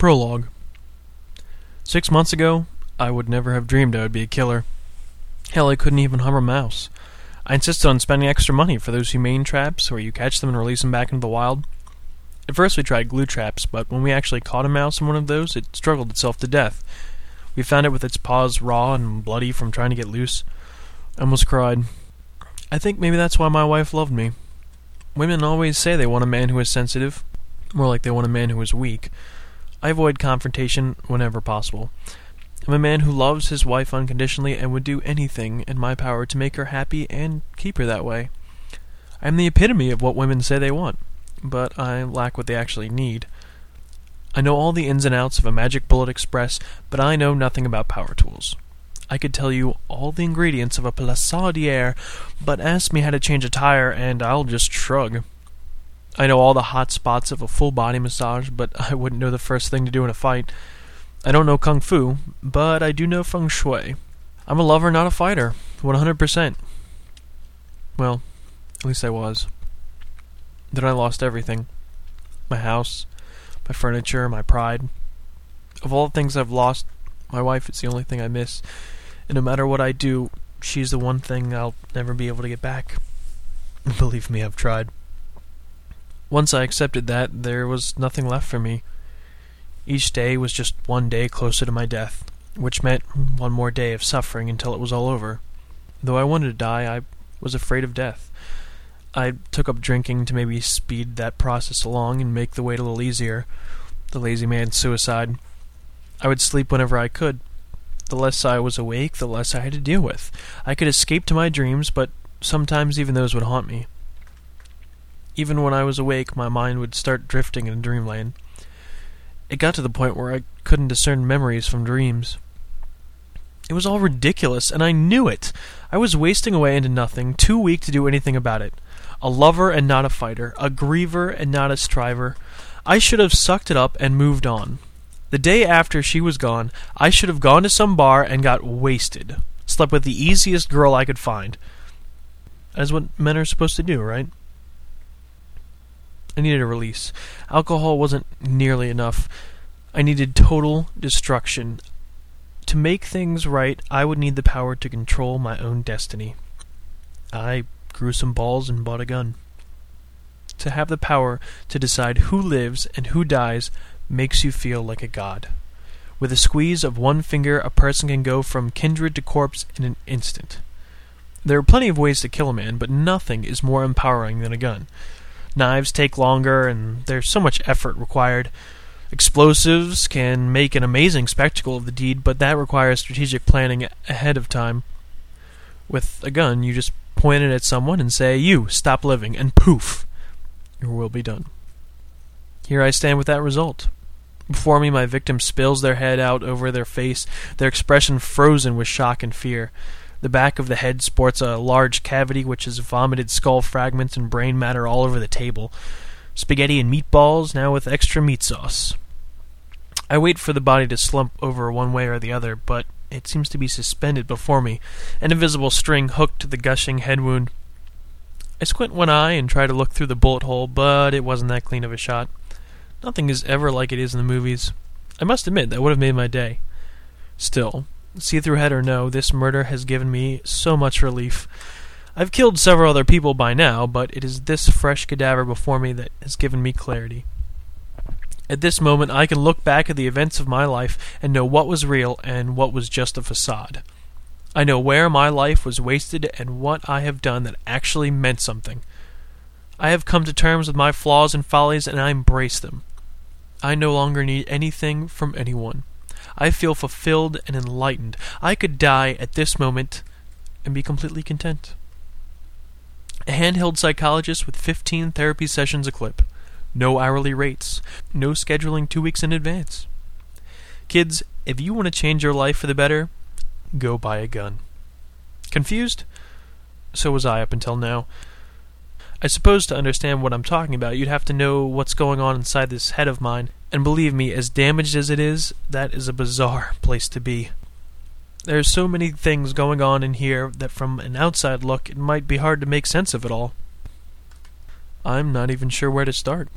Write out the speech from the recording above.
Prologue. 6 months ago, I would never have dreamed I would be a killer. Hell, I couldn't even harm a mouse. I insisted on spending extra money for those humane traps, where you catch them and release them back into the wild. At first we tried glue traps, but when we actually caught a mouse in one of those, it struggled itself to death. We found it with its paws raw and bloody from trying to get loose. I almost cried. I think maybe that's why my wife loved me. Women always say they want a man who is sensitive, more like they want a man who is weak. I avoid confrontation whenever possible. I'm a man who loves his wife unconditionally and would do anything in my power to make her happy and keep her that way. I am the epitome of what women say they want, but I lack what they actually need. I know all the ins and outs of a Magic Bullet Express, but I know nothing about power tools. I could tell you all the ingredients of a Plasaudiere, but ask me how to change a tire and I'll just shrug. I know all the hot spots of a full-body massage, but I wouldn't know the first thing to do in a fight. I don't know Kung Fu, but I do know Feng Shui. I'm a lover, not a fighter. 100%. Well, at least I was. Then I lost everything. My house, my furniture, my pride. Of all the things I've lost, my wife is the only thing I miss. And no matter what I do, she's the one thing I'll never be able to get back. Believe me, I've tried. Once I accepted that, there was nothing left for me. Each day was just one day closer to my death, which meant one more day of suffering until it was all over. Though I wanted to die, I was afraid of death. I took up drinking to maybe speed that process along and make the wait a little easier. The lazy man's suicide. I would sleep whenever I could. The less I was awake, the less I had to deal with. I could escape to my dreams, but sometimes even those would haunt me. Even when I was awake, my mind would start drifting in dreamland. It got to the point where I couldn't discern memories from dreams. It was all ridiculous, and I knew it. I was wasting away into nothing, too weak to do anything about it. A lover and not a fighter, a griever and not a striver. I should have sucked it up and moved on. The day after she was gone, I should have gone to some bar and got wasted. Slept with the easiest girl I could find. That's what men are supposed to do, right? I needed a release. Alcohol wasn't nearly enough. I needed total destruction. To make things right, I would need the power to control my own destiny. I grew some balls and bought a gun. To have the power to decide who lives and who dies makes you feel like a god. With a squeeze of one finger, a person can go from kindred to corpse in an instant. There are plenty of ways to kill a man, but nothing is more empowering than a gun. Knives take longer, and there's so much effort required. Explosives can make an amazing spectacle of the deed, but that requires strategic planning ahead of time. With a gun, you just point it at someone and say, "You, stop living," and poof, your will be done. Here I stand with that result. Before me, my victim spills their head out over their face, their expression frozen with shock and fear. The back of the head sports a large cavity which has vomited skull fragments and brain matter all over the table. Spaghetti and meatballs, now with extra meat sauce. I wait for the body to slump over one way or the other, but it seems to be suspended before me, an invisible string hooked to the gushing head wound. I squint one eye and try to look through the bullet hole, but it wasn't that clean of a shot. Nothing is ever like it is in the movies. I must admit, that would have made my day. Still, see-through head or no, this murder has given me so much relief. I've killed several other people by now, but it is this fresh cadaver before me that has given me clarity. At this moment, I can look back at the events of my life and know what was real and what was just a facade. I know where my life was wasted and what I have done that actually meant something. I have come to terms with my flaws and follies, and I embrace them. I no longer need anything from anyone. I feel fulfilled and enlightened. I could die at this moment and be completely content. A handheld psychologist with 15 therapy sessions a clip. No hourly rates. No scheduling 2 weeks in advance. Kids, if you want to change your life for the better, go buy a gun. Confused? So was I up until now. I suppose to understand what I'm talking about, you'd have to know what's going on inside this head of mine. And believe me, as damaged as it is, that is a bizarre place to be. There are so many things going on in here that from an outside look, it might be hard to make sense of it all. I'm not even sure where to start.